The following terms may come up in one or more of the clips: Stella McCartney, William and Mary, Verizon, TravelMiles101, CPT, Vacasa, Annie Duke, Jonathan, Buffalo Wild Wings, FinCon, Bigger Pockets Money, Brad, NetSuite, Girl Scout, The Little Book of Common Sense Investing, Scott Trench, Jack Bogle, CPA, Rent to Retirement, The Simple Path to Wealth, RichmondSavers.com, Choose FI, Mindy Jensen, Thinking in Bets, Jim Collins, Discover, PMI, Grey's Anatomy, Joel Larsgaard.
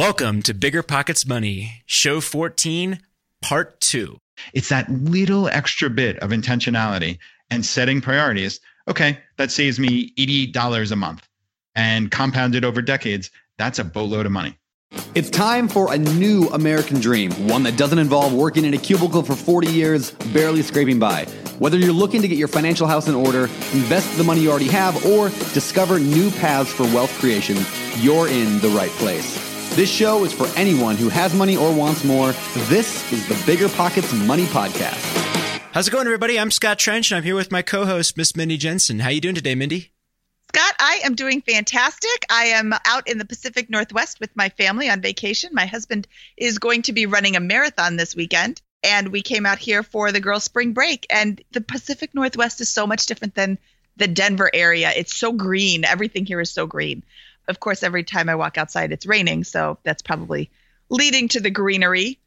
Welcome to Bigger Pockets Money, Show 14, Part 2. It's that little extra bit of intentionality and setting priorities. Okay, that saves me $88 a month. And compounded over decades, that's a boatload of money. It's time for a new American dream, one that doesn't involve working in a cubicle for 40 years, barely scraping by. Whether you're looking to get your financial house in order, invest the money you already have, or discover new paths for wealth creation, you're in the right place. This show is for anyone who has money or wants more. This is the Bigger Pockets Money Podcast. How's it going, everybody? I'm Scott Trench, and I'm here with my co-host, Miss Mindy Jensen. How you doing today, Mindy? Scott, I am doing fantastic. I am out in the Pacific Northwest with my family on vacation. My husband is going to be running a marathon this weekend, and we came out here for the girls' spring break. And the Pacific Northwest is so much different than the Denver area. It's so green. Everything here is so green. Of course, every time I walk outside, it's raining, so that's probably leading to the greenery.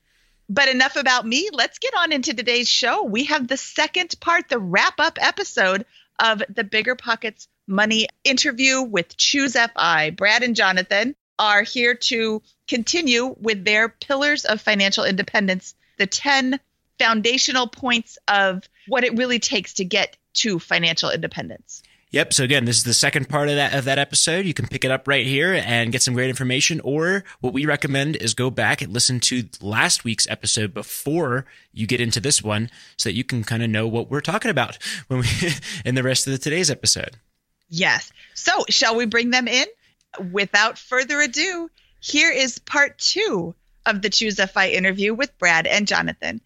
But enough about me. Let's get on into today's show. We have the second part, the wrap-up episode of the Bigger Pockets Money interview with Choose FI. Brad and Jonathan are here to continue with their pillars of financial independence, the 10 foundational points of what it really takes to get to financial independence. Yep. So again, this is the second part of that episode. You can pick it up right here and get some great information. Or what we recommend is go back and listen to last week's episode before you get into this one, so that you can kind of know what we're talking about when we in the rest of today's episode. Yes. So shall we bring them in? Without further ado, here is part 2 of the Choose FI interview with Brad and Jonathan.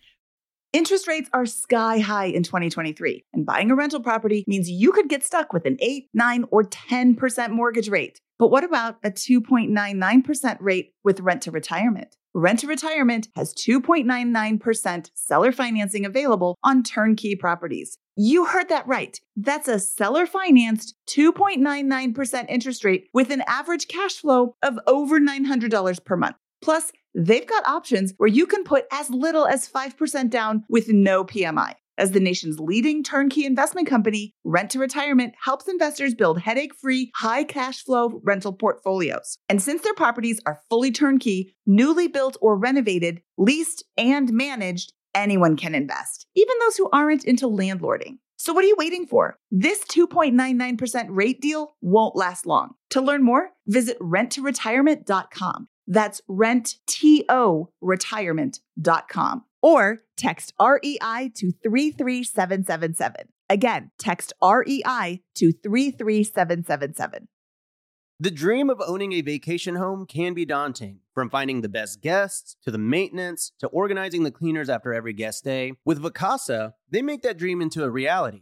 Interest rates are sky high in 2023, and buying a rental property means you could get stuck with an 8, 9, or 10% mortgage rate. But what about a 2.99% rate with Rent to Retirement? Rent to Retirement has 2.99% seller financing available on turnkey properties. You heard that right. That's a seller-financed 2.99% interest rate with an average cash flow of over $900 per month. Plus, they've got options where you can put as little as 5% down with no PMI. As the nation's leading turnkey investment company, Rent to Retirement helps investors build headache-free, high cash flow rental portfolios. And since their properties are fully turnkey, newly built or renovated, leased and managed, anyone can invest, even those who aren't into landlording. So what are you waiting for? This 2.99% rate deal won't last long. To learn more, visit renttoretirement.com. That's renttoretirement.com or text REI to 33777. Again, text REI to 33777. The dream of owning a vacation home can be daunting, from finding the best guests to the maintenance to organizing the cleaners after every guest day. With Vacasa, they make that dream into a reality.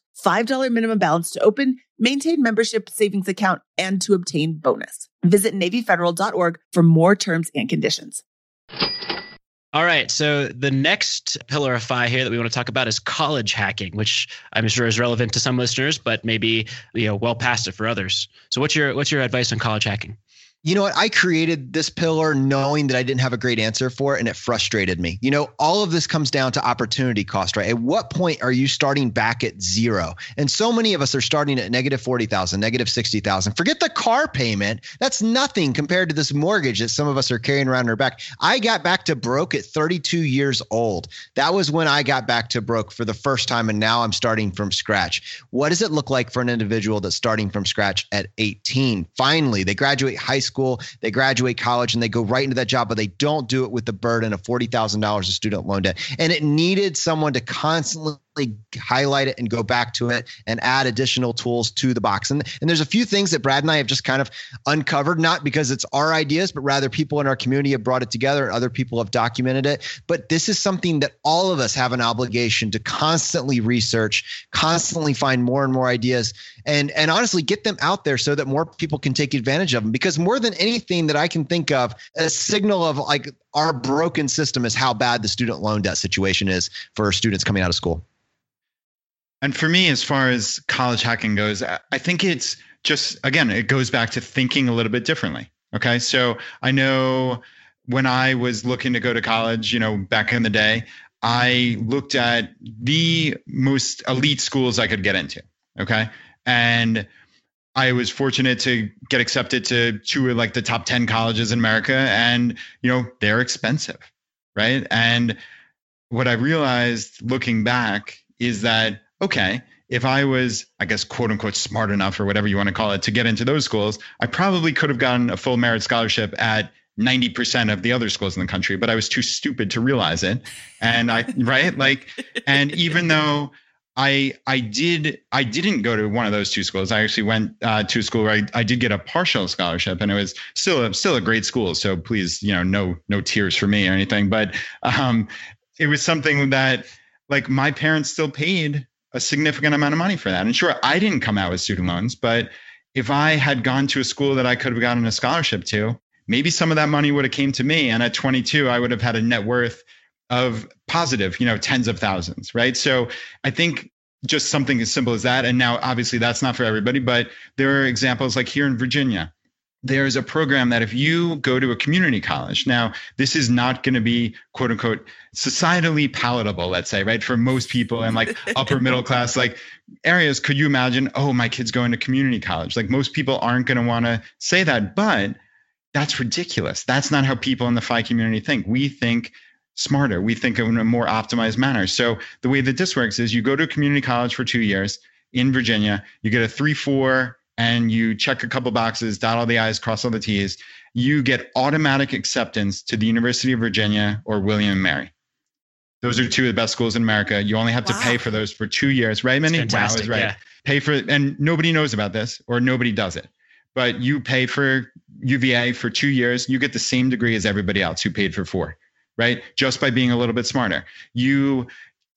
$5 minimum balance to open, maintain membership savings account, and to obtain bonus. Visit NavyFederal.org for more terms and conditions. All right. So the next pillar of FI here that we want to talk about is college hacking, which I'm sure is relevant to some listeners, but maybe, you know, well past it for others. So what's your advice on college hacking? You know what? I created this pillar knowing that I didn't have a great answer for it, and it frustrated me. You know, all of this comes down to opportunity cost, right? At what point are you starting back at zero? And so many of us are starting at -$40,000, -$60,000. Forget the car payment. That's nothing compared to this mortgage that some of us are carrying around our back. I got back to broke at 32 years old. That was when I got back to broke for the first time, and now I'm starting from scratch. What does it look like for an individual that's starting from scratch at 18? Finally, they graduate high school, they graduate college, and they go right into that job, but they don't do it with the burden of $40,000 of student loan debt. And it needed someone to constantly highlight it and go back to it and add additional tools to the box. And there's a few things that Brad and I have just kind of uncovered, not because it's our ideas, but rather people in our community have brought it together and other people have documented it. But this is something that all of us have an obligation to constantly research, constantly find more and more ideas, and honestly get them out there so that more people can take advantage of them. Because more than anything that I can think of, a signal of like our broken system is how bad the student loan debt situation is for students coming out of school. And for me, as far as college hacking goes, I think it's just, again, it goes back to thinking a little bit differently. Okay. So I know when I was looking to go to college, you know, back in the day, I looked at the most elite schools I could get into. Okay. And I was fortunate to get accepted to two of like the top 10 colleges in America, and, you know, they're expensive. Right. And what I realized looking back is that, okay, if I was, I guess, quote unquote, smart enough or whatever you want to call it to get into those schools, I probably could have gotten a full merit scholarship at 90% of the other schools in the country, but I was too stupid to realize it. And I, right? Like, and even though I didn't go to one of those two schools, I actually went to a school where I did get a partial scholarship, and it was still a great school. So please, you know, no tears for me or anything, but it was something that like my parents still paid a significant amount of money for that. And sure, I didn't come out with student loans, but if I had gone to a school that I could have gotten a scholarship to, maybe some of that money would have came to me. And at 22, I would have had a net worth of positive, you know, tens of thousands, right? So I think just something as simple as that. And now, obviously, that's not for everybody, but there are examples like here in Virginia. There's a program that if you go to a community college, now this is not going to be quote unquote societally palatable, let's say, right? For most people and like upper middle class, like areas, could you imagine, oh, my kid's going to community college? Like most people aren't going to want to say that, but that's ridiculous. That's not how people in the FI community think. We think smarter. We think in a more optimized manner. So the way that this works is you go to a community college for 2 years in Virginia, you get a 3-4, and you check a couple boxes, dot all the I's, cross all the T's, you get automatic acceptance to the University of Virginia or William and Mary. Those are two of the best schools in America. You only have to pay for those for 2 years, right, Mindy? Wow, is right. Yeah. Pay for it, and nobody knows about this, or nobody does it. But you pay for UVA for 2 years, you get the same degree as everybody else who paid for 4, right? Just by being a little bit smarter. You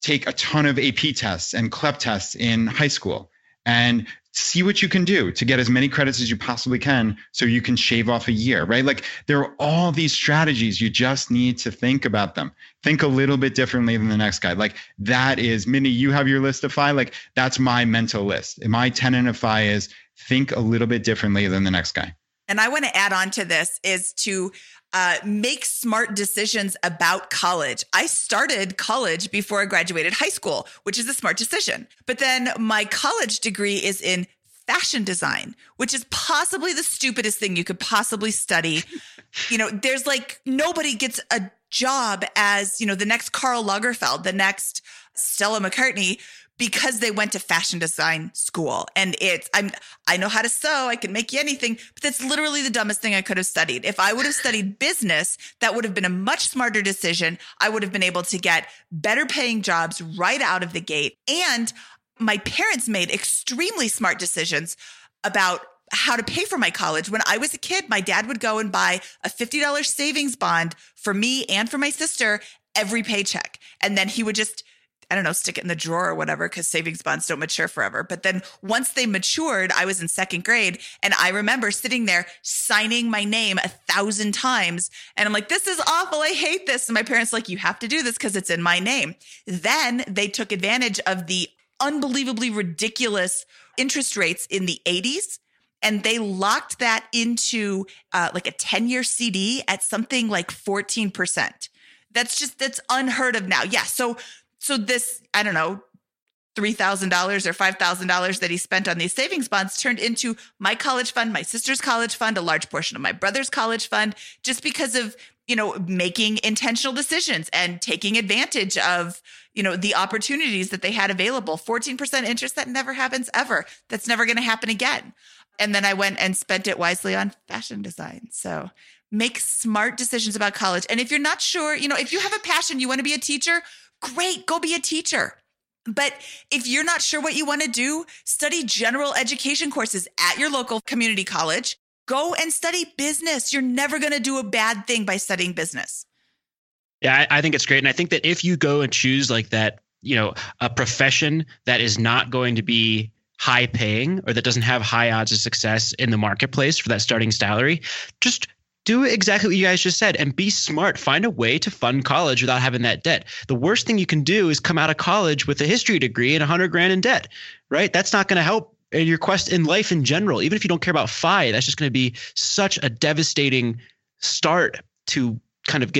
take a ton of AP tests and CLEP tests in high school, and see what you can do to get as many credits as you possibly can so you can shave off a year, right? Like there are all these strategies. You just need to think about them. Think a little bit differently than the next guy. Like that is, Mindy, you have your list of FI. Like that's my mental list. And my tenet of FI is think a little bit differently than the next guy. And I want to add on to this is to make smart decisions about college. I started college before I graduated high school, which is a smart decision. But then my college degree is in fashion design, which is possibly the stupidest thing you could possibly study. You know, there's like nobody gets a job as, you know, the next Karl Lagerfeld, the next Stella McCartney, because they went to fashion design school. And it's, I know how to sew, I can make you anything, but that's literally the dumbest thing I could have studied. If I would have studied business, that would have been a much smarter decision. I would have been able to get better paying jobs right out of the gate. And my parents made extremely smart decisions about how to pay for my college. When I was a kid, my dad would go and buy a $50 savings bond for me and for my sister every paycheck. And then he would just I don't know, stick it in the drawer or whatever, because savings bonds don't mature forever. But then once they matured, I was in second grade and I remember sitting there signing my name 1,000 times. And I'm like, this is awful. I hate this. And my parents were like, you have to do this because it's in my name. Then they took advantage of the unbelievably ridiculous interest rates in the 80s. And they locked that into like a 10-year CD at something like 14%. That's unheard of now. Yeah. So this, I don't know, $3,000 or $5,000 that he spent on these savings bonds turned into my college fund, my sister's college fund, a large portion of my brother's college fund, just because of, you know, making intentional decisions and taking advantage of, you know, the opportunities that they had available. 14% interest, that never happens ever. That's never going to happen again. And then I went and spent it wisely on fashion design. So make smart decisions about college. And if you're not sure, you know, if you have a passion, you want to be a teacher, great, go be a teacher. But if you're not sure what you want to do, study general education courses at your local community college. Go and study business. You're never going to do a bad thing by studying business. Yeah, I think it's great. And I think that if you go and choose like that, you know, a profession that is not going to be high paying or that doesn't have high odds of success in the marketplace for that starting salary, just do exactly what you guys just said and be smart. Find a way to fund college without having that debt. The worst thing you can do is come out of college with a history degree and $100,000 in debt, right? That's not going to help in your quest in life in general. Even if you don't care about FI, that's just going to be such a devastating start to kind of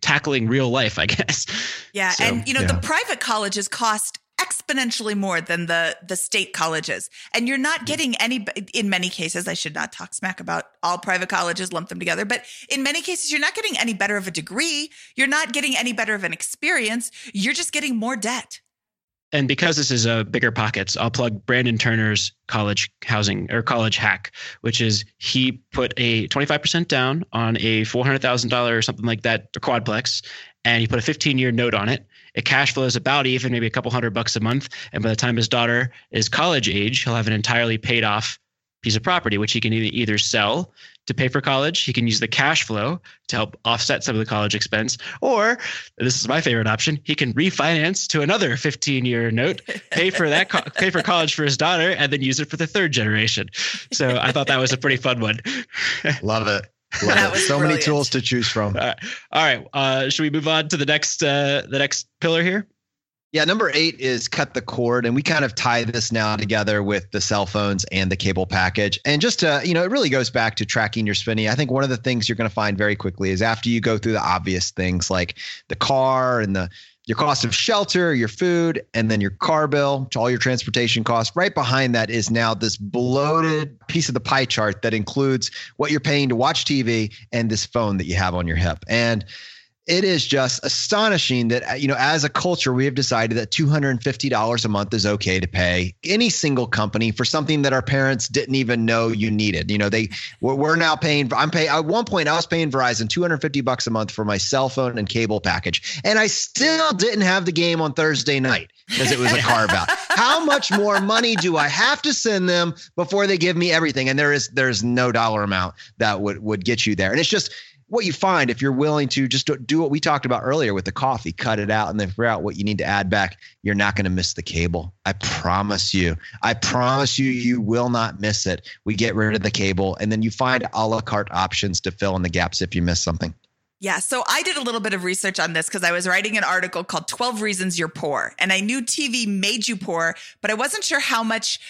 tackling real life, I guess. Yeah. So, and you know, the private colleges cost exponentially more than the state colleges. And you're not getting any, in many cases, I should not talk smack about all private colleges, lump them together, but in many cases, you're not getting any better of a degree. You're not getting any better of an experience. You're just getting more debt. And because this is a Bigger Pockets, I'll plug Brandon Turner's college hack, which is he put a 25% down on a $400,000 or something like that, a quadplex, and he put a 15-year note on it. It cash flows about even, maybe a couple $100 a month. And by the time his daughter is college age, he'll have an entirely paid off piece of property, which he can either sell to pay for college. He can use the cash flow to help offset some of the college expense, or this is my favorite option, he can refinance to another 15-year note, pay for that, pay for college for his daughter, and then use it for the third generation. So I thought that was a pretty fun one. Love it. So brilliant. Many tools to choose from. All right. Should we move on to the next pillar here? Yeah. Number 8 is cut the cord. And we kind of tie this now together with the cell phones and the cable package. And just to, you know, it really goes back to tracking your spending. I think one of the things you're going to find very quickly is after you go through the obvious things like the car and your cost of shelter, your food, and then your car bill, all your transportation costs. Right behind that is now this bloated piece of the pie chart that includes what you're paying to watch TV and this phone that you have on your hip. And it is just astonishing that, you know, as a culture, we have decided that $250 a month is okay to pay any single company for something that our parents didn't even know you needed. You know, we're now paying. At one point I was paying Verizon $250 a month for my cell phone and cable package, and I still didn't have the game on Thursday night because it was a carve out. How much more money do I have to send them before they give me everything? And there's no dollar amount that would get you there. And it's just, what you find, if you're willing to just do what we talked about earlier with the coffee, cut it out and then figure out what you need to add back, you're not going to miss the cable. I promise you. I promise you, you will not miss it. We get rid of the cable and then you find a la carte options to fill in the gaps if you miss something. Yeah. So I did a little bit of research on this because I was writing an article called 12 Reasons You're Poor. And I knew TV made you poor, but I wasn't sure how much,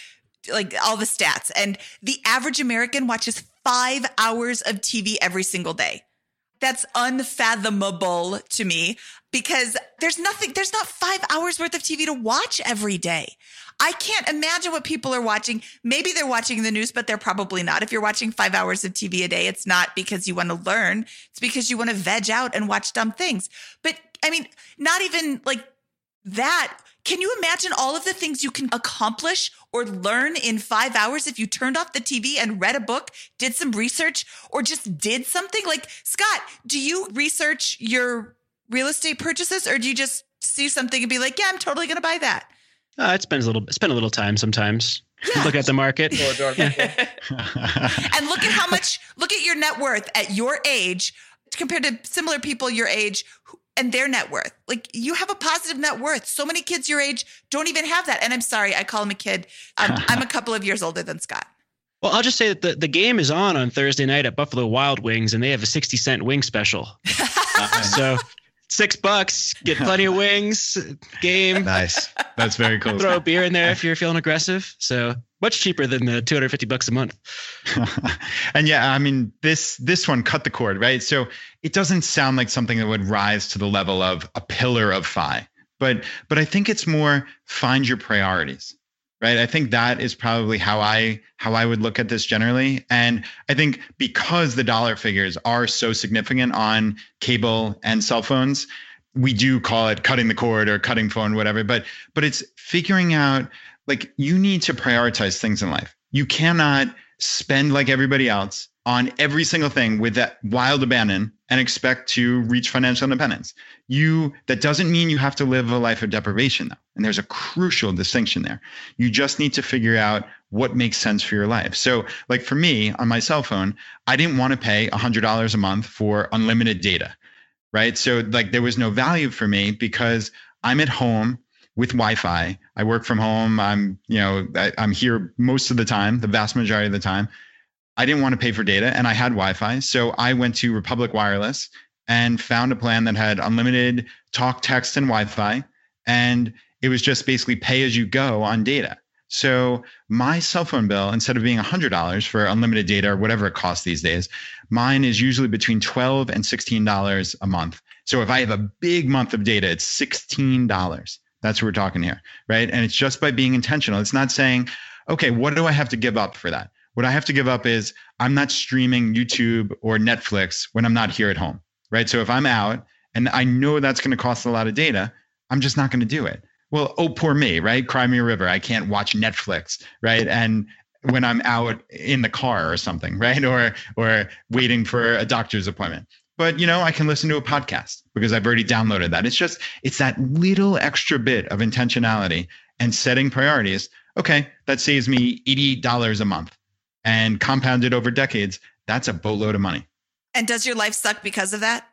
like all the stats. And the average American watches 5 hours of TV every single day. That's unfathomable to me because there's not 5 hours worth of TV to watch every day. I can't imagine what people are watching. Maybe they're watching the news, but they're probably not. If you're watching 5 hours of TV a day, it's not because you want to learn. It's because you want to veg out and watch dumb things. But I mean, not even like that. Can you imagine all of the things you can accomplish or learn in 5 hours if you turned off the TV and read a book, did some research, or just did something? Like, Scott, do you research your real estate purchases or do you just see something and be like, yeah, I'm totally going to buy that? It spend a little time sometimes. Yeah. Look at the market. And look at your net worth at your age compared to similar people your age and their net worth. Like, you have a positive net worth. So many kids your age don't even have that. And I'm sorry, I call him a kid. I'm a couple of years older than Scott. Well, I'll just say that the game is on Thursday night at Buffalo Wild Wings, and they have a 60-cent wing special. So $6, get plenty of wings, game. Nice. That's very cool. Throw a beer in there if you're feeling aggressive. So much cheaper than the $250 a month. And yeah, I mean, this one cut the cord, right? So it doesn't sound like something that would rise to the level of a pillar of FI, but I think it's more find your priorities. Right. I think that is probably how I would look at this generally. And I think because the dollar figures are so significant on cable and cell phones, we do call it cutting the cord or cutting phone, whatever. But it's figuring out, like, you need to prioritize things in life. You cannot spend like everybody else on every single thing with that wild abandon and expect to reach financial independence. That doesn't mean you have to live a life of deprivation, though. And there's a crucial distinction there. You just need to figure out what makes sense for your life. So, like, for me on my cell phone, I didn't want to pay $100 a month for unlimited data, right? So, like, there was no value for me because I'm at home with Wi-Fi. I work from home. I'm here most of the time, the vast majority of the time. I didn't want to pay for data and I had Wi-Fi. So I went to Republic Wireless and found a plan that had unlimited talk, text, and Wi-Fi. And it was just basically pay as you go on data. So my cell phone bill, instead of being $100 for unlimited data or whatever it costs these days, mine is usually between $12 and $16 a month. So if I have a big month of data, it's $16. That's what we're talking here, right? And it's just by being intentional. It's not saying, okay, what do I have to give up for that? What I have to give up is I'm not streaming YouTube or Netflix when I'm not here at home, right? So if I'm out and I know that's going to cost a lot of data, I'm just not going to do it. Well, oh, poor me, right? Cry me a river. I can't watch Netflix, right? And when I'm out in the car or something, right? Or waiting for a doctor's appointment. But, you know, I can listen to a podcast because I've already downloaded that. It's that little extra bit of intentionality and setting priorities. Okay, that saves me $80 a month. And compounded over decades, that's a boatload of money. And does your life suck because of that?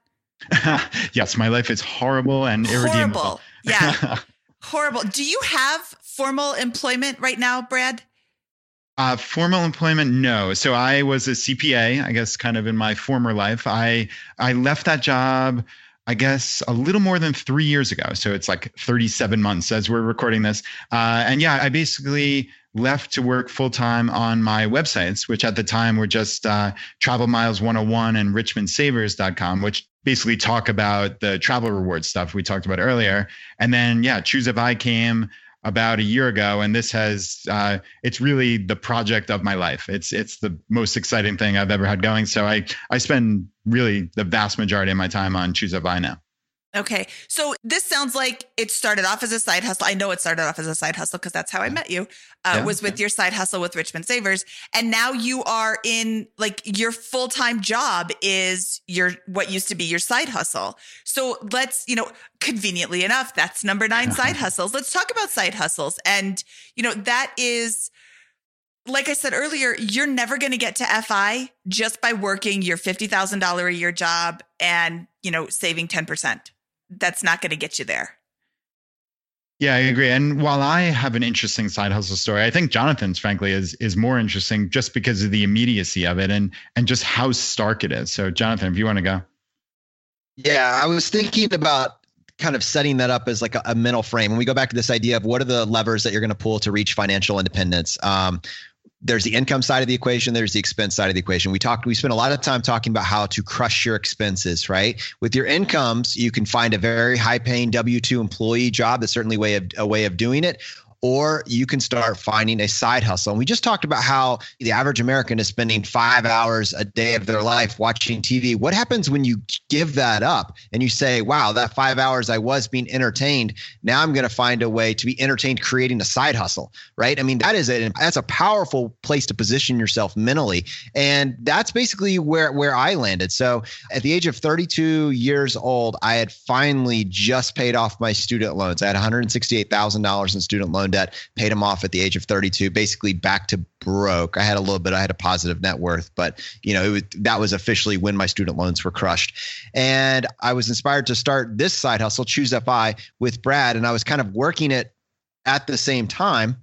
Yes, my life is horrible and irredeemable. Horrible, yeah. Horrible. Do you have formal employment right now, Brad? Formal employment, no. So I was a CPA, I guess, kind of in my former life. I left that job, I guess, a little more than 3 years ago. So it's like 37 months as we're recording this. And yeah, I basically left to work full-time on my websites, which at the time were just TravelMiles101 and RichmondSavers.com, which basically talk about the travel reward stuff we talked about earlier. And then, yeah, Choose FI came about a year ago. And this it's really the project of my life. It's the most exciting thing I've ever had going. So I spend really the vast majority of my time on Choose FI now. Okay. So this sounds like it started off as a side hustle. I know it started off as a side hustle because that's how I met you, was with your side hustle with Richmond Savers. And now you are in, like, your full-time job is what used to be your side hustle. So let's, conveniently enough, that's number 9, side hustles. Let's talk about side hustles. And, that is, like I said earlier, you're never going to get to FI just by working your $50,000 a year job and, saving 10%. That's not going to get you there. Yeah, I agree. And while I have an interesting side hustle story, I think Jonathan's, frankly, is more interesting just because of the immediacy of it and just how stark it is. So, Jonathan, if you want to go. Yeah, I was thinking about kind of setting that up as like a mental frame. And we go back to this idea of what are the levers that you're going to pull to reach financial independence. There's the income side of the equation. There's the expense side of the equation. We spent a lot of time talking about how to crush your expenses, right? With your incomes, you can find a very high paying W-2 employee job. That's certainly a way of doing it. Or you can start finding a side hustle. And we just talked about how the average American is spending 5 hours a day of their life watching TV. What happens when you give that up and you say, wow, that 5 hours I was being entertained, now I'm going to find a way to be entertained creating a side hustle, right? I mean, that's a powerful place to position yourself mentally. And that's basically where I landed. So at the age of 32 years old, I had finally just paid off my student loans. I had $168,000 in student loan debt, paid them off at the age of 32, basically back to broke. I had a little bit, I had a positive net worth, but you know, that was officially when my student loans were crushed. And I was inspired to start this side hustle, Choose FI, with Brad. And I was kind of working it at the same time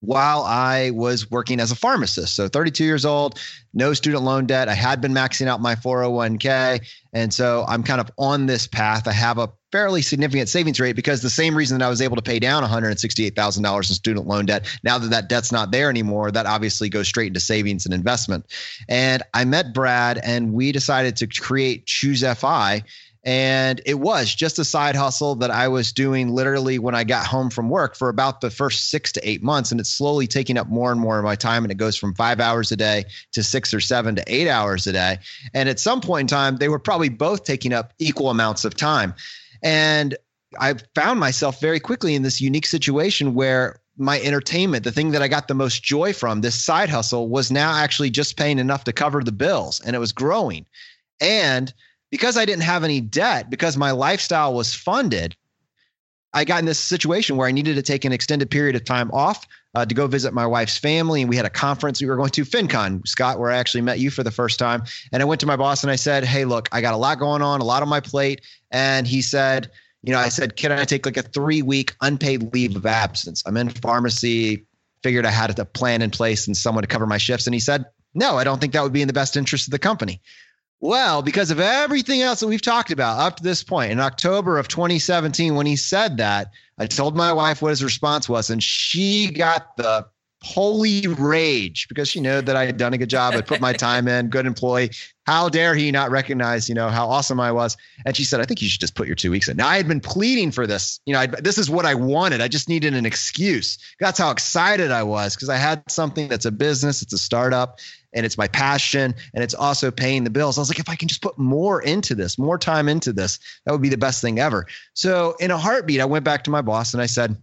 while I was working as a pharmacist. So 32 years old, no student loan debt. I had been maxing out my 401k. And so I'm kind of on this path. I have a fairly significant savings rate because the same reason that I was able to pay down $168,000 in student loan debt, now that that debt's not there anymore, that obviously goes straight into savings and investment. And I met Brad and we decided to create Choose FI. And it was just a side hustle that I was doing literally when I got home from work for about the first 6 to 8 months. And it's slowly taking up more and more of my time. And it goes from 5 hours a day to 6 or 7 to 8 hours a day. And at some point in time, they were probably both taking up equal amounts of time. And I found myself very quickly in this unique situation where my entertainment, the thing that I got the most joy from, this side hustle, was now actually just paying enough to cover the bills, and it was growing. And because I didn't have any debt, because my lifestyle was funded, I got in this situation where I needed to take an extended period of time off to go visit my wife's family. And we had a conference we were going to, FinCon, Scott, where I actually met you for the first time. And I went to my boss and I said, hey, look, I got a lot going on, a lot on my plate. And he said, you know, I said, can I take like a 3-week unpaid leave of absence? I'm in pharmacy, figured I had a plan in place and someone to cover my shifts. And he said, no, I don't think that would be in the best interest of the company. Well, because of everything else that we've talked about up to this point, in October of 2017, when he said that, I told my wife what his response was, and she got the holy rage because she knew that I had done a good job. I'd put my time in, good employee. How dare he not recognize, you know, how awesome I was? And she said, I think you should just put your 2 weeks in. Now, I had been pleading for this. You know, this is what I wanted. I just needed an excuse. That's how excited I was because I had something that's a business. It's a startup. And it's my passion, and it's also paying the bills. I was like, if I can just put more into this, more time into this, that would be the best thing ever. So in a heartbeat, I went back to my boss and I said,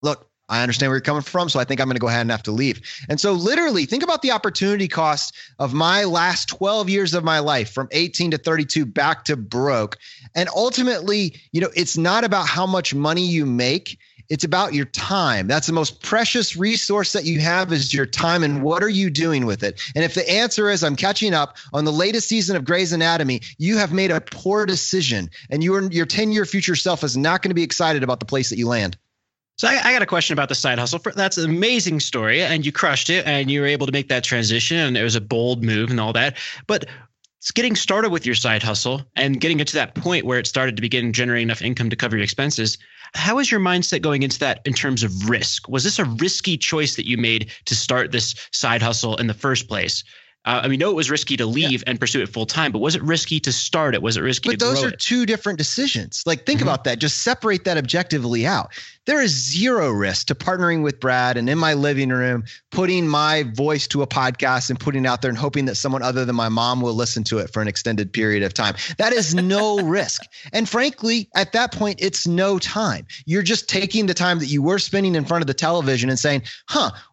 look, I understand where you're coming from, so I think I'm going to go ahead and have to leave. And so literally, think about the opportunity cost of my last 12 years of my life, from 18 to 32, back to broke. And ultimately, you know, it's not about how much money you make. It's about your time. That's the most precious resource that you have, is your time. And what are you doing with it? And if the answer is I'm catching up on the latest season of Grey's Anatomy, you have made a poor decision, and your 10-year future self is not going to be excited about the place that you land. So I got a question about the side hustle. That's an amazing story, and you crushed it, and you were able to make that transition, and it was a bold move and all that. But it's getting started with your side hustle and getting it to that point where it started to begin generating enough income to cover your expenses. How was your mindset going into that in terms of risk? Was this a risky choice that you made to start this side hustle in the first place? I mean, no, it was risky to leave and pursue it full time, but was it risky to start it? Was it risky to grow it? But those are two different decisions. Like, think about that. Just separate that objectively out. There is zero risk to partnering with Brad and in my living room, putting my voice to a podcast and putting it out there and hoping that someone other than my mom will listen to it for an extended period of time. That is no risk. And frankly, at that point, it's no time. You're just taking the time that you were spending in front of the television and saying,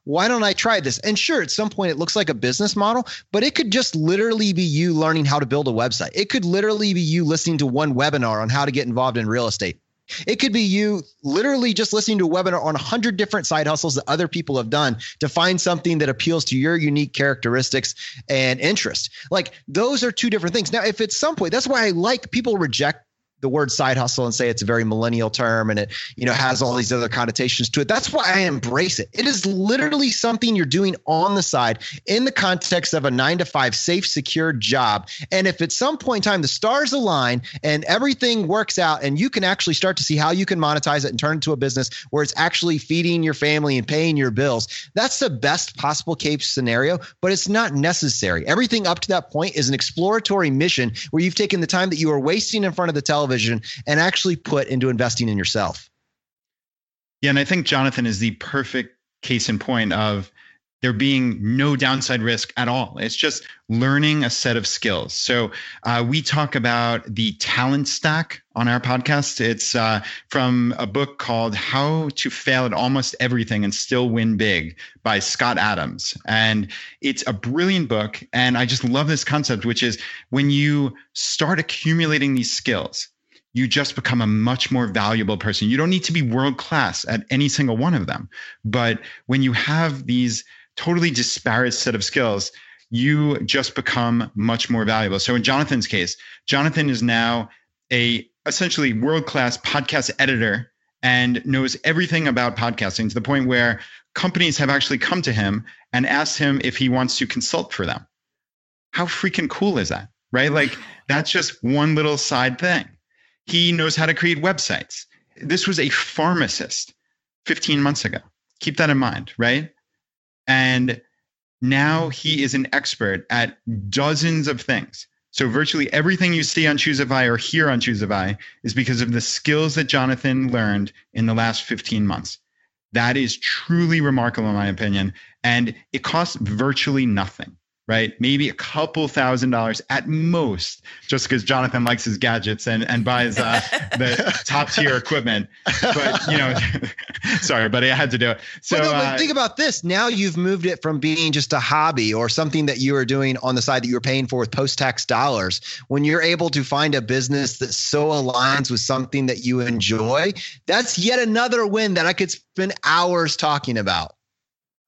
why don't I try this? And sure, at some point, it looks like a business model, but it could just literally be you learning how to build a website. It could literally be you listening to one webinar on how to get involved in real estate. It could be you literally just listening to a webinar on 100 different side hustles that other people have done to find something that appeals to your unique characteristics and interest. Like, those are two different things. Now, if at some point, that's why I like people reject the word side hustle and say it's a very millennial term and it, you know, has all these other connotations to it. That's why I embrace it. It is literally something you're doing on the side in the context of a 9-to-5 safe, secure job. And if at some point in time the stars align and everything works out and you can actually start to see how you can monetize it and turn it into a business where it's actually feeding your family and paying your bills, that's the best possible case scenario, but it's not necessary. Everything up to that point is an exploratory mission where you've taken the time that you are wasting in front of the television and actually put into investing in yourself. Yeah. And I think Jonathan is the perfect case in point of there being no downside risk at all. It's just learning a set of skills. So we talk about the talent stack on our podcast. It's from a book called How to Fail at Almost Everything and Still Win Big by Scott Adams. And it's a brilliant book. And I just love this concept, which is when you start accumulating these skills, you just become a much more valuable person. You don't need to be world-class at any single one of them. But when you have these totally disparate set of skills, you just become much more valuable. So in Jonathan's case, Jonathan is now essentially world-class podcast editor and knows everything about podcasting to the point where companies have actually come to him and asked him if he wants to consult for them. How freaking cool is that, right? Like, that's just one little side thing. He knows how to create websites. This was a pharmacist 15 months ago. Keep that in mind, right? And now he is an expert at dozens of things. So virtually everything you see on Choose FI or hear on Choose FI is because of the skills that Jonathan learned in the last 15 months. That is truly remarkable in my opinion. And it costs virtually nothing, right? Maybe a couple $1,000 at most, just because Jonathan likes his gadgets and buys the top tier equipment. But, you know, sorry, but I had to do it. So but think about this. Now you've moved it from being just a hobby or something that you are doing on the side that you were paying for with post-tax dollars. When you're able to find a business that so aligns with something that you enjoy, that's yet another win that I could spend hours talking about.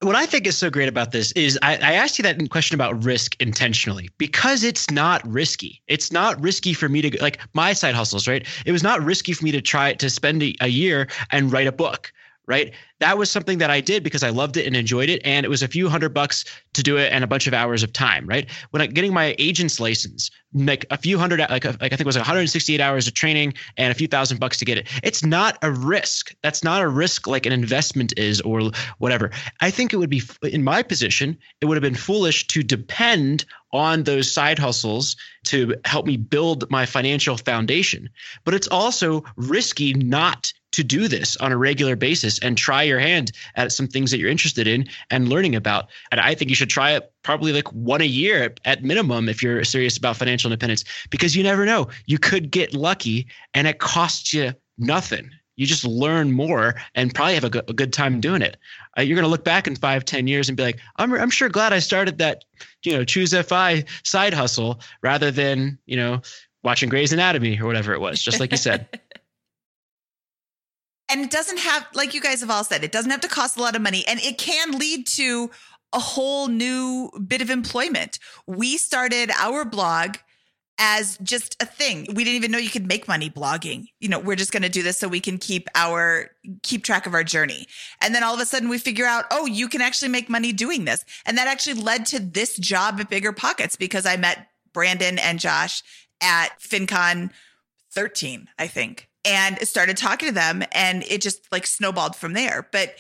What I think is so great about this is I asked you that question about risk intentionally because it's not risky. It's not risky for me to, like my side hustles, right? It was not risky for me to try to spend a year and write a book, right? That was something that I did because I loved it and enjoyed it. And it was a few $100 to do it and a bunch of hours of time, right? When I'm getting my agent's license, like a few hundred, like I think it was 168 hours of training and a few $1,000 to get it. It's not a risk. That's not a risk like an investment is or whatever. I think it would be, in my position, it would have been foolish to depend on those side hustles to help me build my financial foundation. But it's also risky not to do this on a regular basis and try your hand at some things that you're interested in and learning about. And I think you should try it probably like one a year at minimum if you're serious about financial independence, because you never know. You could get lucky and it costs you nothing. You just learn more and probably have a good time doing it. You're going to look back in 5-10 years and be like, I'm sure glad I started that, you know, Choose FI side hustle rather than, you know, watching Grey's Anatomy or whatever it was, just like you said. And it doesn't have, like you guys have all said, it doesn't have to cost a lot of money. And it can lead to a whole new bit of employment. We started our blog as just a thing. We didn't even know you could make money blogging. You know, we're just going to do this so we can keep track of our journey. And then all of a sudden we figure out, oh, you can actually make money doing this. And that actually led to this job at Bigger Pockets because I met Brandon and Josh at FinCon 13, I think. And started talking to them and it just like snowballed from there. But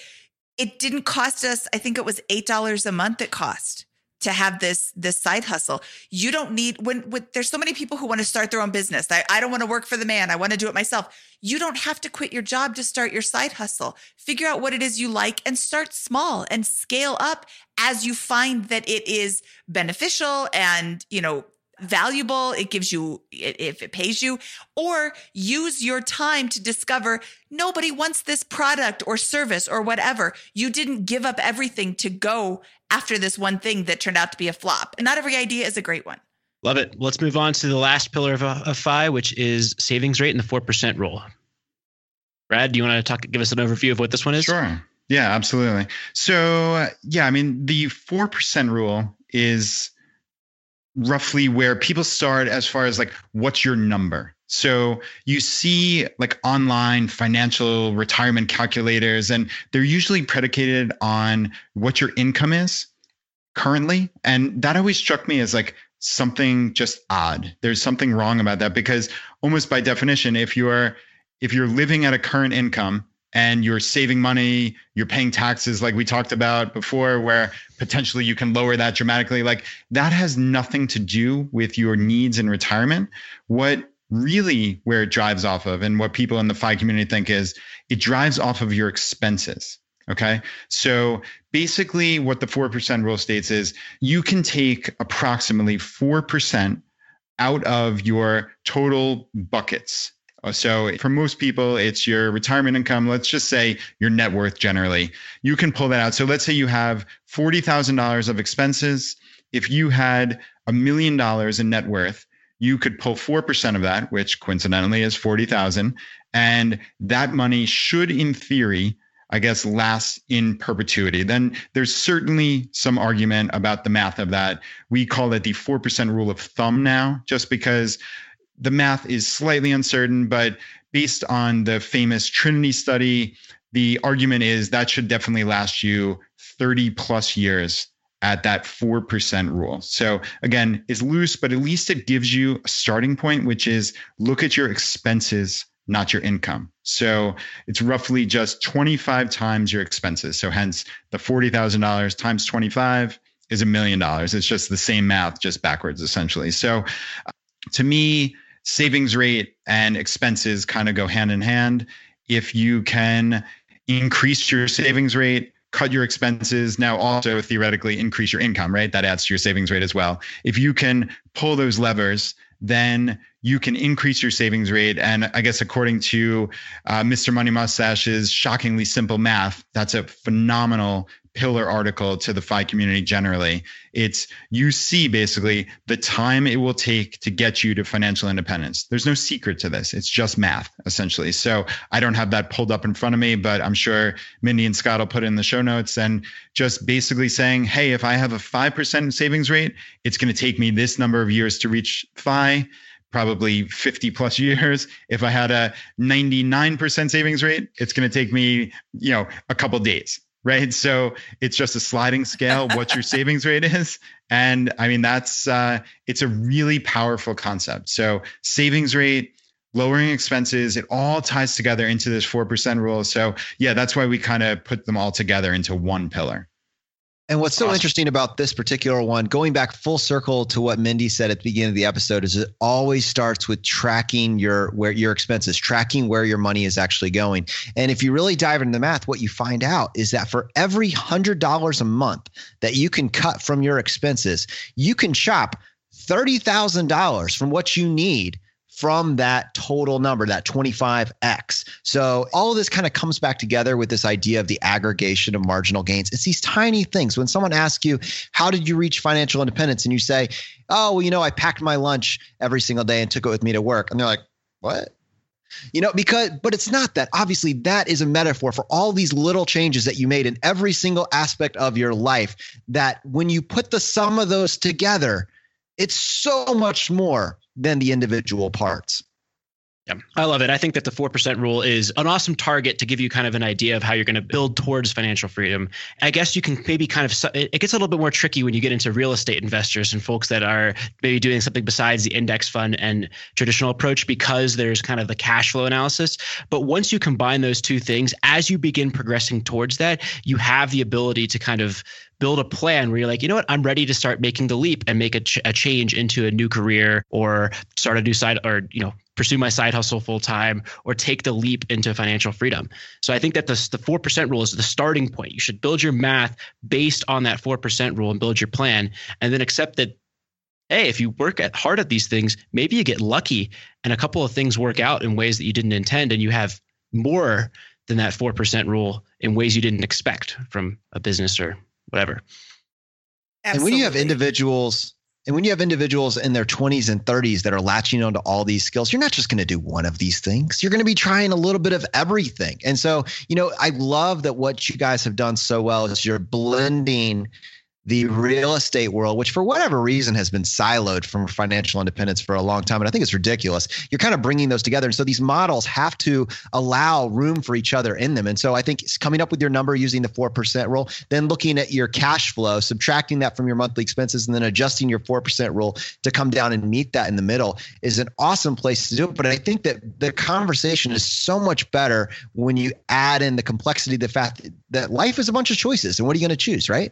it didn't cost us, I think it was $8 a month it cost to have this side hustle. You don't need, when there's so many people who want to start their own business. I don't want to work for the man. I want to do it myself. You don't have to quit your job to start your side hustle. Figure out what it is you like and start small and scale up as you find that it is beneficial and, you know, valuable. It gives you, if it pays you, or use your time to discover nobody wants this product or service or whatever. You didn't give up everything to go after this one thing that turned out to be a flop. And not every idea is a great one. Love it. Let's move on to the last pillar of FI, which is savings rate and the 4% rule. Brad, do you want to give us an overview of what this one is? Sure. Yeah, absolutely. So yeah, I mean, the 4% rule is roughly where people start as far as like, what's your number? So you see like online financial retirement calculators, and they're usually predicated on what your income is currently. And that always struck me as like something just odd. There's something wrong about that because almost by definition, if you're living at a current income and you're saving money, you're paying taxes like we talked about before, where potentially you can lower that dramatically. Like that has nothing to do with your needs in retirement. Where it drives off of and what people in the FI community think is it drives off of your expenses. Okay. So basically what the 4% rule states is you can take approximately 4% out of your total buckets. So for most people, it's your retirement income. Let's just say your net worth generally. You can pull that out. So let's say you have $40,000 of expenses. If you had $1 million in net worth, you could pull 4% of that, which coincidentally is $40,000. And that money should, in theory, I guess, last in perpetuity. Then there's certainly some argument about the math of that. We call it the 4% rule of thumb now, just because the math is slightly uncertain, but based on the famous Trinity study, the argument is that should definitely last you 30 plus years at that 4% rule. So again, it's loose, but at least it gives you a starting point, which is look at your expenses, not your income. So it's roughly just 25 times your expenses. So hence the $40,000 times 25 is $1 million. It's just the same math, just backwards essentially. So to me, savings rate and expenses kind of go hand in hand. If you can increase your savings rate, cut your expenses, now also theoretically increase your income, right? That adds to your savings rate as well. If you can pull those levers, then you can increase your savings rate. And I guess according to Mr. Money Mustache's shockingly simple math, that's a phenomenal pillar article to the FI community generally. It's you see basically the time it will take to get you to financial independence. There's no secret to this. It's just math, essentially. So I don't have that pulled up in front of me, but I'm sure Mindy and Scott will put it in the show notes, and just basically saying, hey, if I have a 5% savings rate, it's going to take me this number of years to reach FI, probably 50 plus years. If I had a 99% savings rate, it's going to take me, a couple days. Right. So it's just a sliding scale, what your savings rate is. And I mean, it's a really powerful concept. So savings rate, lowering expenses, it all ties together into this 4% rule. So yeah, that's why we kind of put them all together into one pillar. And what's so interesting about this particular one, going back full circle to what Mindy said at the beginning of the episode, is it always starts with tracking your expenses, tracking where your money is actually going. And if you really dive into the math, what you find out is that for every $100 a month that you can cut from your expenses, you can chop $30,000 from what you need from that total number, that 25x. So all of this kind of comes back together with this idea of the aggregation of marginal gains. It's these tiny things. When someone asks you, how did you reach financial independence? And you say, oh, well, I packed my lunch every single day and took it with me to work. And they're like, what? But it's not that. Obviously, that is a metaphor for all these little changes that you made in every single aspect of your life, that when you put the sum of those together, it's so much more than the individual parts. Yeah, I love it. I think that the 4% rule is an awesome target to give you kind of an idea of how you're going to build towards financial freedom. I guess you can maybe it gets a little bit more tricky when you get into real estate investors and folks that are maybe doing something besides the index fund and traditional approach, because there's kind of the cash flow analysis. But once you combine those two things, as you begin progressing towards that, you have the ability to kind of build a plan where you're like, I'm ready to start making the leap and make a change into a new career, or start a new side, or, pursue my side hustle full time, or take the leap into financial freedom. So I think that the 4% rule is the starting point. You should build your math based on that 4% rule and build your plan, and then accept that, hey, if you work hard at these things, maybe you get lucky and a couple of things work out in ways that you didn't intend, and you have more than that 4% rule in ways you didn't expect from a business or whatever. Absolutely. And when you have individuals in their 20s and 30s that are latching onto all these skills, you're not just going to do one of these things. You're going to be trying a little bit of everything. And so, I love that what you guys have done so well is you're blending the real estate world, which for whatever reason has been siloed from financial independence for a long time. And I think it's ridiculous. You're kind of bringing those together. And so these models have to allow room for each other in them. And so I think it's coming up with your number using the 4% rule, then looking at your cash flow, subtracting that from your monthly expenses, and then adjusting your 4% rule to come down and meet that in the middle is an awesome place to do it. But I think that the conversation is so much better when you add in the complexity, the fact that life is a bunch of choices. And what are you going to choose, right?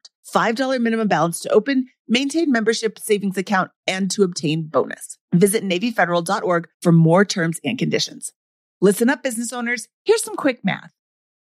$5 minimum balance to open, maintain membership savings account, and to obtain bonus. Visit NavyFederal.org for more terms and conditions. Listen up, business owners. Here's some quick math.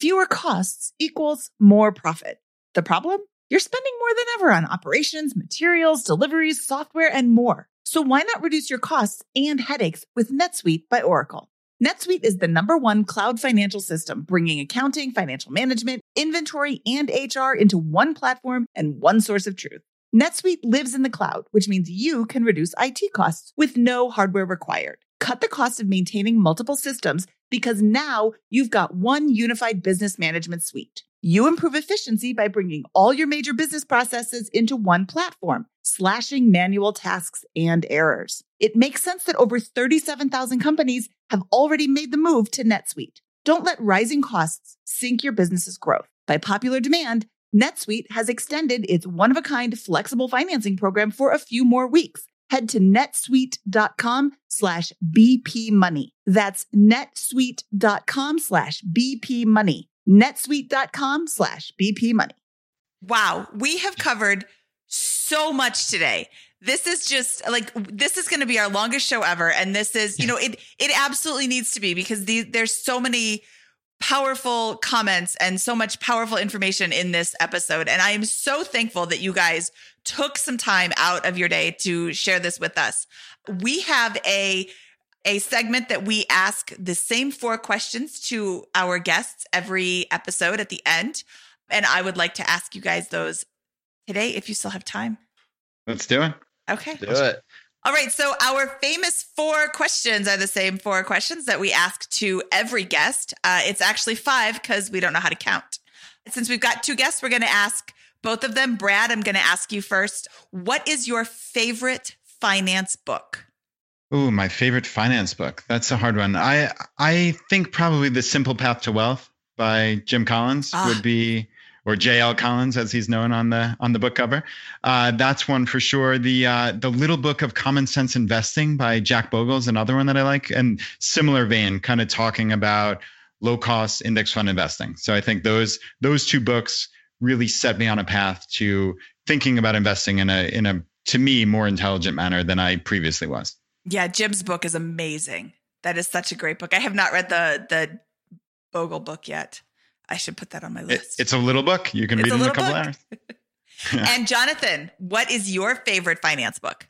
Fewer costs equals more profit. The problem? You're spending more than ever on operations, materials, deliveries, software, and more. So why not reduce your costs and headaches with NetSuite by Oracle? NetSuite is the #1 cloud financial system, bringing accounting, financial management, inventory, and HR into one platform and one source of truth. NetSuite lives in the cloud, which means you can reduce IT costs with no hardware required. Cut the cost of maintaining multiple systems because now you've got one unified business management suite. You improve efficiency by bringing all your major business processes into one platform, slashing manual tasks and errors. It makes sense that over 37,000 companies have already made the move to NetSuite. Don't let rising costs sink your business's growth. By popular demand, NetSuite has extended its one-of-a-kind flexible financing program for a few more weeks. Head to netsuite.com/BP money. That's netsuite.com/BP money. netsuite.com/BP money. Wow, we have covered so much today. This is just like, this is going to be our longest show ever. And this is, you know, it absolutely needs to be, because there's so many powerful comments and so much powerful information in this episode. And I am so thankful that you guys took some time out of your day to share this with us. We have a segment that we ask the same 4 questions to our guests every episode at the end. And I would like to ask you guys those today, if you still have time. Let's do it. Okay. Do it. All right. So our famous 4 questions are the same 4 questions that we ask to every guest. It's actually 5 because we don't know how to count. Since we've got 2 guests, we're going to ask both of them. Brad, I'm going to ask you first. What is your favorite finance book? Ooh, my favorite finance book. That's a hard one. I think probably The Simple Path to Wealth by Jim Collins would be, or J.L. Collins, as he's known on the book cover. That's one for sure. The Little Book of Common Sense Investing by Jack Bogle is another one that I like, and similar vein, kind of talking about low cost index fund investing. So I think those two books really set me on a path to thinking about investing in a, to me, more intelligent manner than I previously was. Yeah. Jim's book is amazing. That is such a great book. I have not read the Bogle book yet. I should put that on my list. It's a little book. You can read it in a couple hours. And Jonathan, what is your favorite finance book?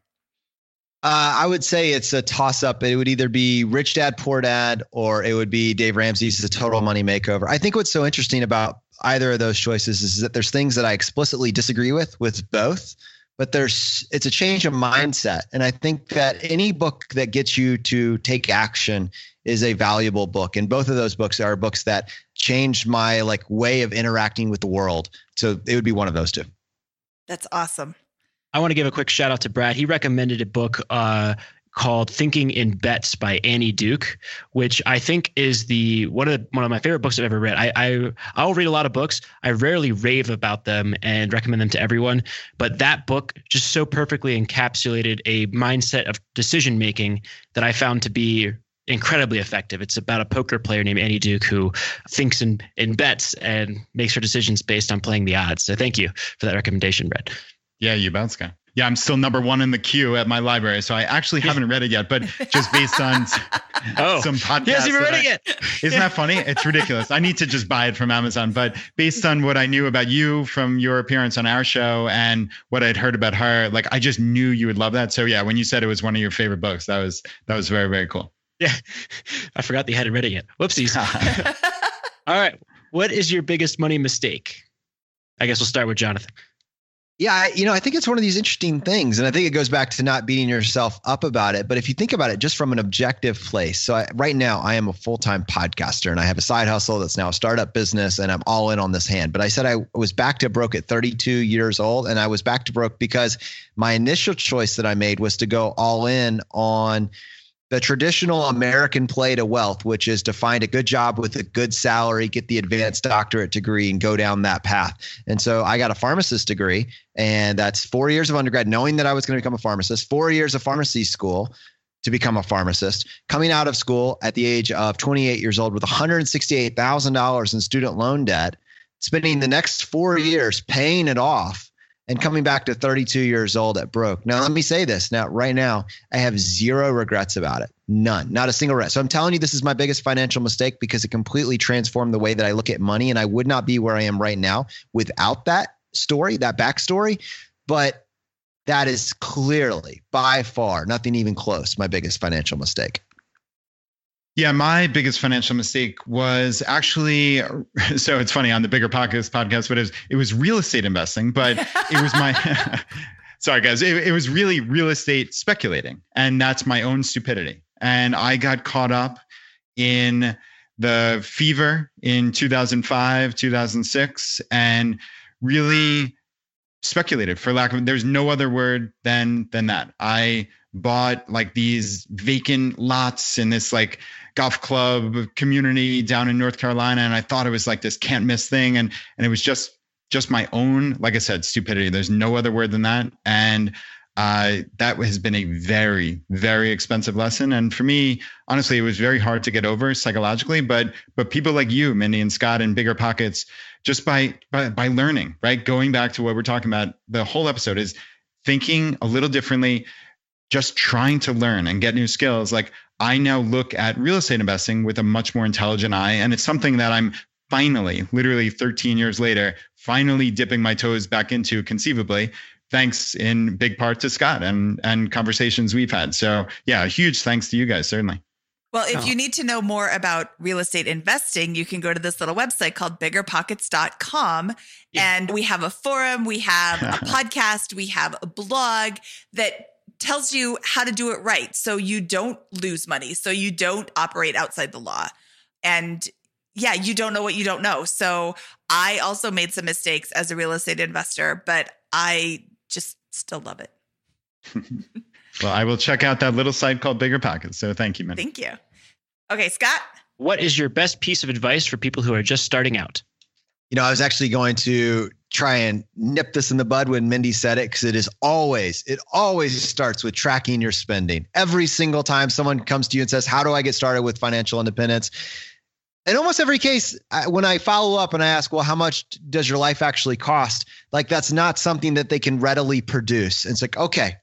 I would say it's a toss-up. It would either be Rich Dad, Poor Dad, or it would be Dave Ramsey's The Total Money Makeover. I think what's so interesting about either of those choices is that there's things that I explicitly disagree with both, but it's a change of mindset. And I think that any book that gets you to take action is a valuable book. And both of those books are books that changed my way of interacting with the world. So it would be one of those two. That's awesome. I want to give a quick shout out to Brad. He recommended a book called Thinking in Bets by Annie Duke, which I think is one of my favorite books I've ever read. I'll read a lot of books. I rarely rave about them and recommend them to everyone, but that book just so perfectly encapsulated a mindset of decision making that I found to be incredibly effective. It's about a poker player named Annie Duke who thinks in bets and makes her decisions based on playing the odds. So thank you for that recommendation, Brad. Yeah, you bounce, guy. Yeah, I'm still number one in the queue at my library, so I actually haven't read it yet. But just based on some podcasts, yes, you've read it yet. Isn't that funny? It's ridiculous. I need to just buy it from Amazon. But based on what I knew about you from your appearance on our show and what I'd heard about her, I just knew you would love that. So yeah, when you said it was one of your favorite books, that was very, very cool. Yeah, I forgot that you hadn't read it yet. Whoopsies. All right, what is your biggest money mistake? I guess we'll start with Jonathan. Yeah, I think it's one of these interesting things. And I think it goes back to not beating yourself up about it. But if you think about it just from an objective place. So right now I am a full-time podcaster and I have a side hustle that's now a startup business and I'm all in on this hand. But I said I was back to broke at 32 years old, and I was back to broke because my initial choice that I made was to go all in on the traditional American play to wealth, which is to find a good job with a good salary, get the advanced doctorate degree, and go down that path. And so I got a pharmacist degree, and that's 4 years of undergrad, knowing that I was going to become a pharmacist, 4 years of pharmacy school to become a pharmacist, coming out of school at the age of 28 years old with $168,000 in student loan debt, spending the next 4 years paying it off, and coming back to 32 years old at broke. Now, let me say this. Now, right now, I have zero regrets about it. None, not a single regret. So I'm telling you, this is my biggest financial mistake because it completely transformed the way that I look at money. And I would not be where I am right now without that story, that backstory. But that is clearly, by far, nothing even close, my biggest financial mistake. Yeah, my biggest financial mistake was actually, so it's funny on the Bigger Pockets podcast, but it was real estate investing, but it was my, sorry guys, it was really real estate speculating. And that's my own stupidity. And I got caught up in the fever in 2005, 2006, and really speculated, for lack of, there's no other word than that. I bought these vacant lots in this golf club community down in North Carolina. And I thought it was this can't miss thing. And it was just my own, like I said, stupidity. There's no other word than that. And that has been a very, very expensive lesson. And for me, honestly, it was very hard to get over psychologically, but people like you, Mindy and Scott, and Bigger Pockets, just by learning, right? Going back to what we're talking about, the whole episode is thinking a little differently, just trying to learn and get new skills. I now look at real estate investing with a much more intelligent eye. And it's something that I'm finally, literally 13 years later, finally dipping my toes back into, conceivably, thanks in big part to Scott and conversations we've had. So yeah, huge thanks to you guys, certainly. Well, if you need to know more about real estate investing, you can go to this little website called biggerpockets.com. Yeah. And we have a forum, we have a podcast, we have a blog that tells you how to do it right, so you don't lose money, so you don't operate outside the law. And yeah, you don't know what you don't know. So I also made some mistakes as a real estate investor, but I just still love it. Well, I will check out that little site called Bigger Pockets. So thank you, man. Thank you. Okay, Scott? What is your best piece of advice for people who are just starting out? You know, I was actually going to try and nip this in the bud when Mindy said it, because it always starts with tracking your spending. Every single time someone comes to you and says, how do I get started with financial independence? In almost every case, when I follow up and I ask, well, how much does your life actually cost? Like, that's not something that they can readily produce. And it's like, okay,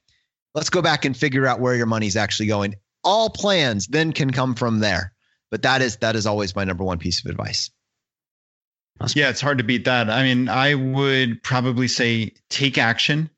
let's go back and figure out where your money's actually going. All plans then can come from there. But that is always my number one piece of advice. Yeah, it's hard to beat that. I mean, I would probably say take action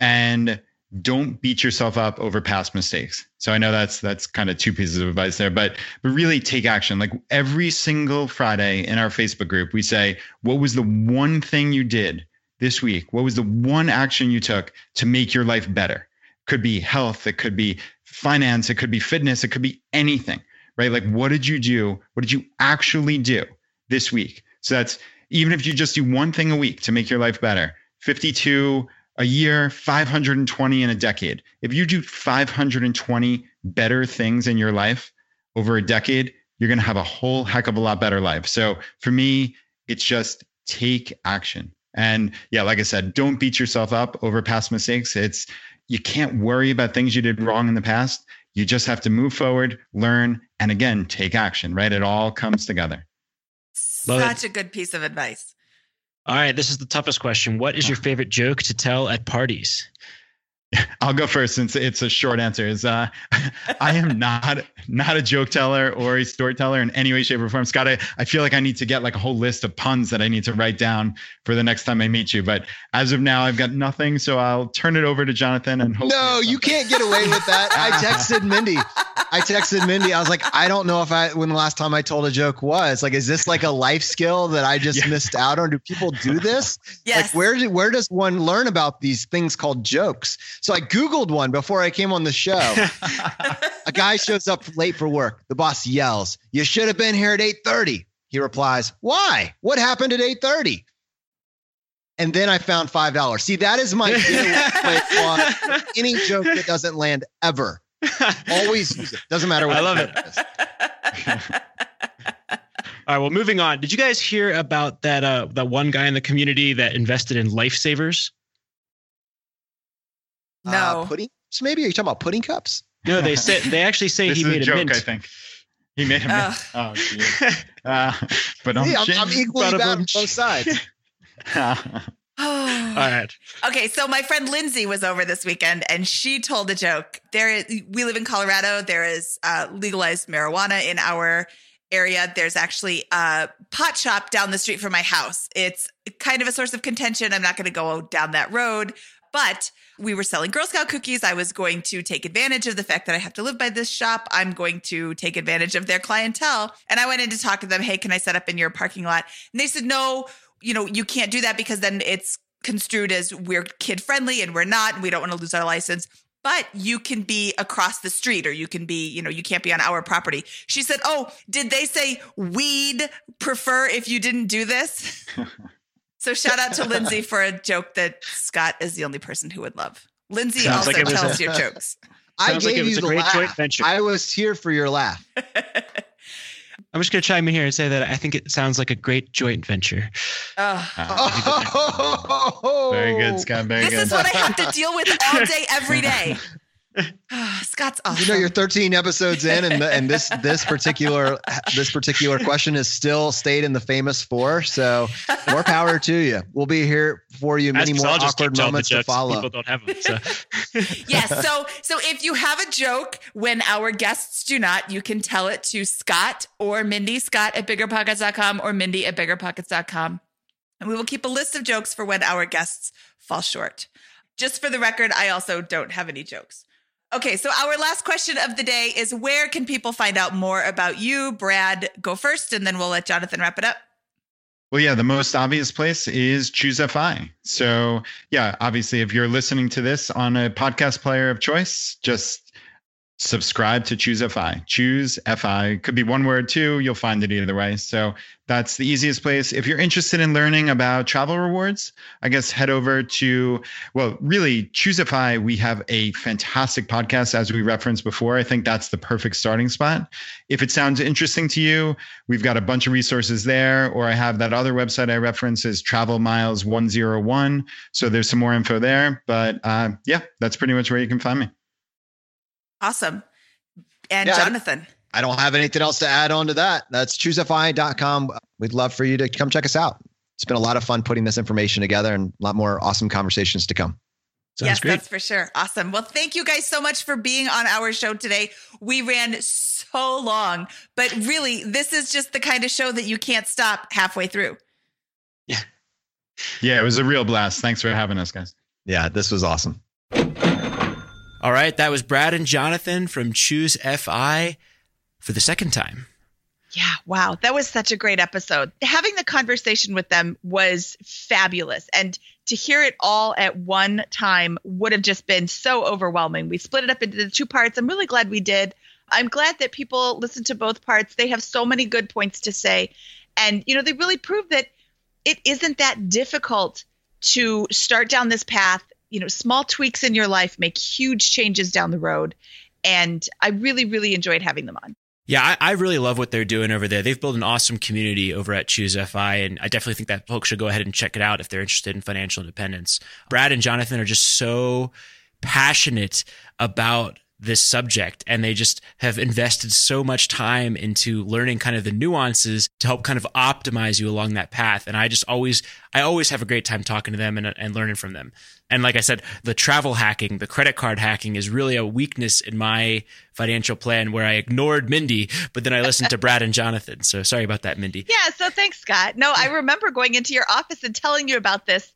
and don't beat yourself up over past mistakes. So I know that's kind of two pieces of advice there, but really take action. Like every single Friday in our Facebook group, we say, what was the one thing you did this week? What was the one action you took to make your life better? Could be health, it could be finance, it could be fitness, it could be anything, right? Like, what did you do? What did you actually do this week? So that's, even if you just do one thing a week to make your life better, 52 a year, 520 in a decade. If you do 520 better things in your life over a decade, you're going to have a whole heck of a lot better life. So for me, it's just take action. And yeah, like I said, don't beat yourself up over past mistakes. You can't worry about things you did wrong in the past. You just have to move forward, learn, and again, take action, right? It all comes together. Such a good piece of advice. All right. This is the toughest question. What is your favorite joke to tell at parties? I'll go first since it's a short answer. I am not a joke teller or a storyteller in any way, shape, or form. Scott, I feel like I need to get like a whole list of puns that I need to write down for the next time I meet you. But as of now, I've got nothing. So I'll turn it over to Jonathan and hope. No, you can't get away with that. I texted Mindy. I was like, I don't know when the last time I told a joke was. Like, is this like a life skill that I just missed out on? Do people do this? Yes. Like, where does one learn about these things called jokes? So I Googled one before I came on the show. A guy shows up late for work. The boss yells, "You should have been here at 8:30. He replies, "Why? What happened at 8:30? And then I found $5. See, that is my deal on any joke that doesn't land ever. Always use it. Doesn't matter what. I love it. All right. Well, moving on. Did you guys hear about that one guy in the community that invested in Lifesavers? No. Pudding? Maybe? Are you talking about pudding cups? No, they actually say he made a joke, mint. I think. He made a mint. Oh, geez. But I'm equally bad on both sides. All right. Okay. So my friend Lindsay was over this weekend and she told a joke. We live in Colorado. There is legalized marijuana in our area. There's actually a pot shop down the street from my house. It's kind of a source of contention. I'm not going to go down that road, but we were selling Girl Scout cookies. I was going to take advantage of the fact that I have to live by this shop. I'm going to take advantage of their clientele. And I went in to talk to them. Hey, can I set up in your parking lot? And they said, no, you can't do that because then it's construed as we're kid friendly and we're not, and we don't want to lose our license, but you can be across the street or you can be, you can't be on our property. She said, oh, did they say we'd prefer if you didn't do this? So shout out to Lindsay for a joke that Scott is the only person who would love. Lindsay sounds also like tells your jokes. I gave you the laugh. I was here for your laugh. I'm just going to chime in here and say that I think it sounds like a great joint venture. Very good, Scott. Very good. This is what I have to deal with all day, every day. Scott's awesome. You're 13 episodes in, and this particular question is still stayed in the famous four. So more power to you. We'll be here for you. Many more awkward moments to follow. People don't have them. So. Yes. So if you have a joke when our guests do not, you can tell it to Scott or Mindy. Scott at biggerpockets.com or Mindy at biggerpockets.com, and we will keep a list of jokes for when our guests fall short. Just for the record, I also don't have any jokes. Okay, so our last question of the day is, where can people find out more about you? Brad, go first, and then we'll let Jonathan wrap it up. Well, yeah, the most obvious place is Choose FI. So yeah, obviously, if you're listening to this on a podcast player of choice, just subscribe to Choose FI. Choose FI could be one word too. You'll find it either way. So that's the easiest place. If you're interested in learning about travel rewards, I guess head over to, well, really Choose FI. We have a fantastic podcast as we referenced before. I think that's the perfect starting spot. If it sounds interesting to you, we've got a bunch of resources there, or I have that other website I reference is TravelMiles101. So there's some more info there, but yeah, that's pretty much where you can find me. Awesome. And yeah, Jonathan. I don't have anything else to add on to that. That's choosefi.com. We'd love for you to come check us out. It's been a lot of fun putting this information together and a lot more awesome conversations to come. Sounds great. That's for sure. Awesome. Well, thank you guys so much for being on our show today. We ran so long, but really, this is just the kind of show that you can't stop halfway through. Yeah. Yeah, it was a real blast. Thanks for having us, guys. Yeah, this was awesome. All right, that was Brad and Jonathan from Choose FI for the second time. Yeah, wow. That was such a great episode. Having the conversation with them was fabulous. And to hear it all at one time would have just been so overwhelming. We split it up into the two parts. I'm really glad we did. I'm glad that people listened to both parts. They have so many good points to say. And, you know, they really proved that it isn't that difficult to start down this path. You know, small tweaks in your life make huge changes down the road. And I really, really enjoyed having them on. Yeah, I really love what they're doing over there. They've built an awesome community over at Choose FI. And I definitely think that folks should go ahead and check it out if they're interested in financial independence. Brad and Jonathan are just so passionate about this subject. And they just have invested so much time into learning kind of the nuances to help kind of optimize you along that path. And I always have a great time talking to them and learning from them. And like I said, the travel hacking, the credit card hacking is really a weakness in my financial plan where I ignored Mindy, but then I listened to Brad and Jonathan. So sorry about that, Mindy. Yeah. So thanks, Scott. No, I remember going into your office and telling you about this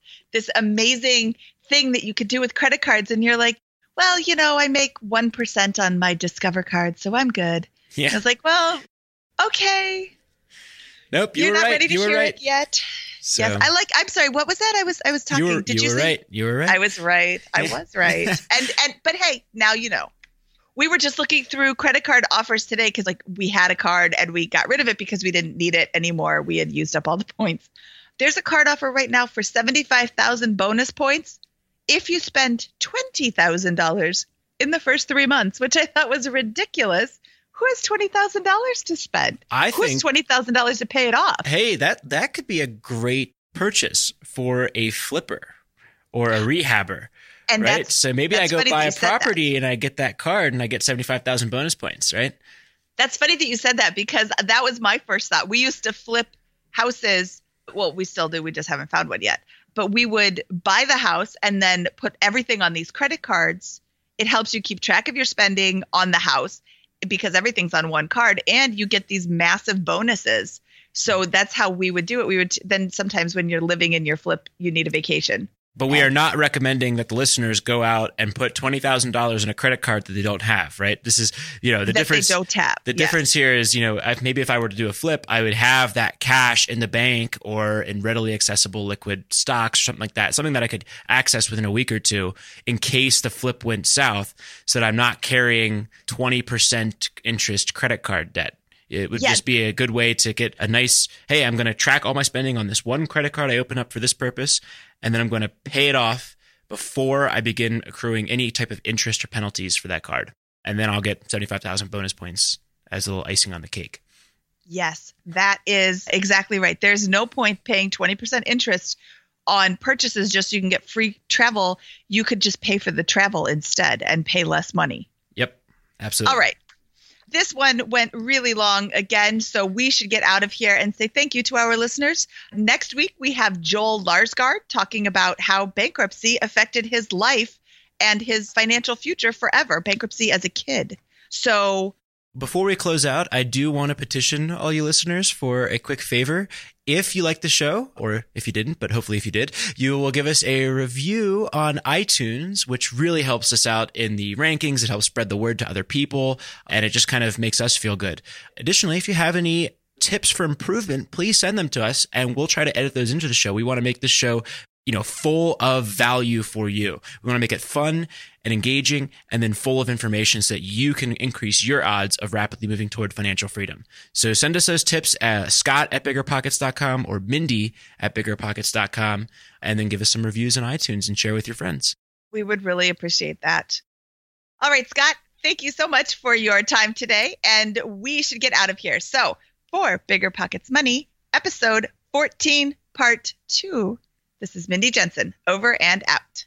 amazing thing that you could do with credit cards. And you're like, well, you know, I make 1% on my Discover card, so I'm good. Yeah. I was like, well, okay. Nope, you're not ready to hear it yet. So, yes, I'm sorry. What was that? I was talking. Did you say? You were right. I was right. I was right. But hey, now you know. We were just looking through credit card offers today because like we had a card and we got rid of it because we didn't need it anymore. We had used up all the points. There's a card offer right now for 75,000 bonus points if you spend $20,000 in the first 3 months, which I thought was ridiculous. Who has $20,000 to spend? Who has $20,000 to pay it off? Hey, that could be a great purchase for a flipper or a rehabber, and right? So maybe I go buy a property and I get that card and I get 75,000 bonus points, right? That's funny that you said that because that was my first thought. We used to flip houses. Well, we still do. We just haven't found one yet. But we would buy the house and then put everything on these credit cards. It helps you keep track of your spending on the house, because everything's on one card and you get these massive bonuses. So that's how we would do it. We would then sometimes when you're living in your flip, you need a vacation. But we are not recommending that the listeners go out and put $20,000 in a credit card that they don't have, right? This is, you know, the difference. They don't have. The difference here is, you know, maybe if I were to do a flip, I would have that cash in the bank or in readily accessible liquid stocks or something like that, something that I could access within a week or two in case the flip went south so that I'm not carrying 20% interest credit card debt. It would just be a good way to get a nice, hey, I'm going to track all my spending on this one credit card I open up for this purpose, and then I'm going to pay it off before I begin accruing any type of interest or penalties for that card. And then I'll get 75,000 bonus points as a little icing on the cake. Yes, that is exactly right. There's no point paying 20% interest on purchases just so you can get free travel. You could just pay for the travel instead and pay less money. Yep, absolutely. All right. This one went really long again, so we should get out of here and say thank you to our listeners. Next week, we have Joel Larsgaard talking about how bankruptcy affected his life and his financial future forever, bankruptcy as a kid. So before we close out, I do want to petition all you listeners for a quick favor. If you like the show, or if you didn't, but hopefully if you did, you will give us a review on iTunes, which really helps us out in the rankings. It helps spread the word to other people, and it just kind of makes us feel good. Additionally, if you have any tips for improvement, please send them to us, and we'll try to edit those into the show. We want to make this show full of value for you. We want to make it fun and engaging and then full of information so that you can increase your odds of rapidly moving toward financial freedom. So send us those tips at scott@biggerpockets.com or mindy@biggerpockets.com, and then give us some reviews on iTunes and share with your friends. We would really appreciate that. All right, Scott, thank you so much for your time today, and we should get out of here. So for Bigger Pockets Money, episode 14, part 2, this is Mindy Jensen, over and out.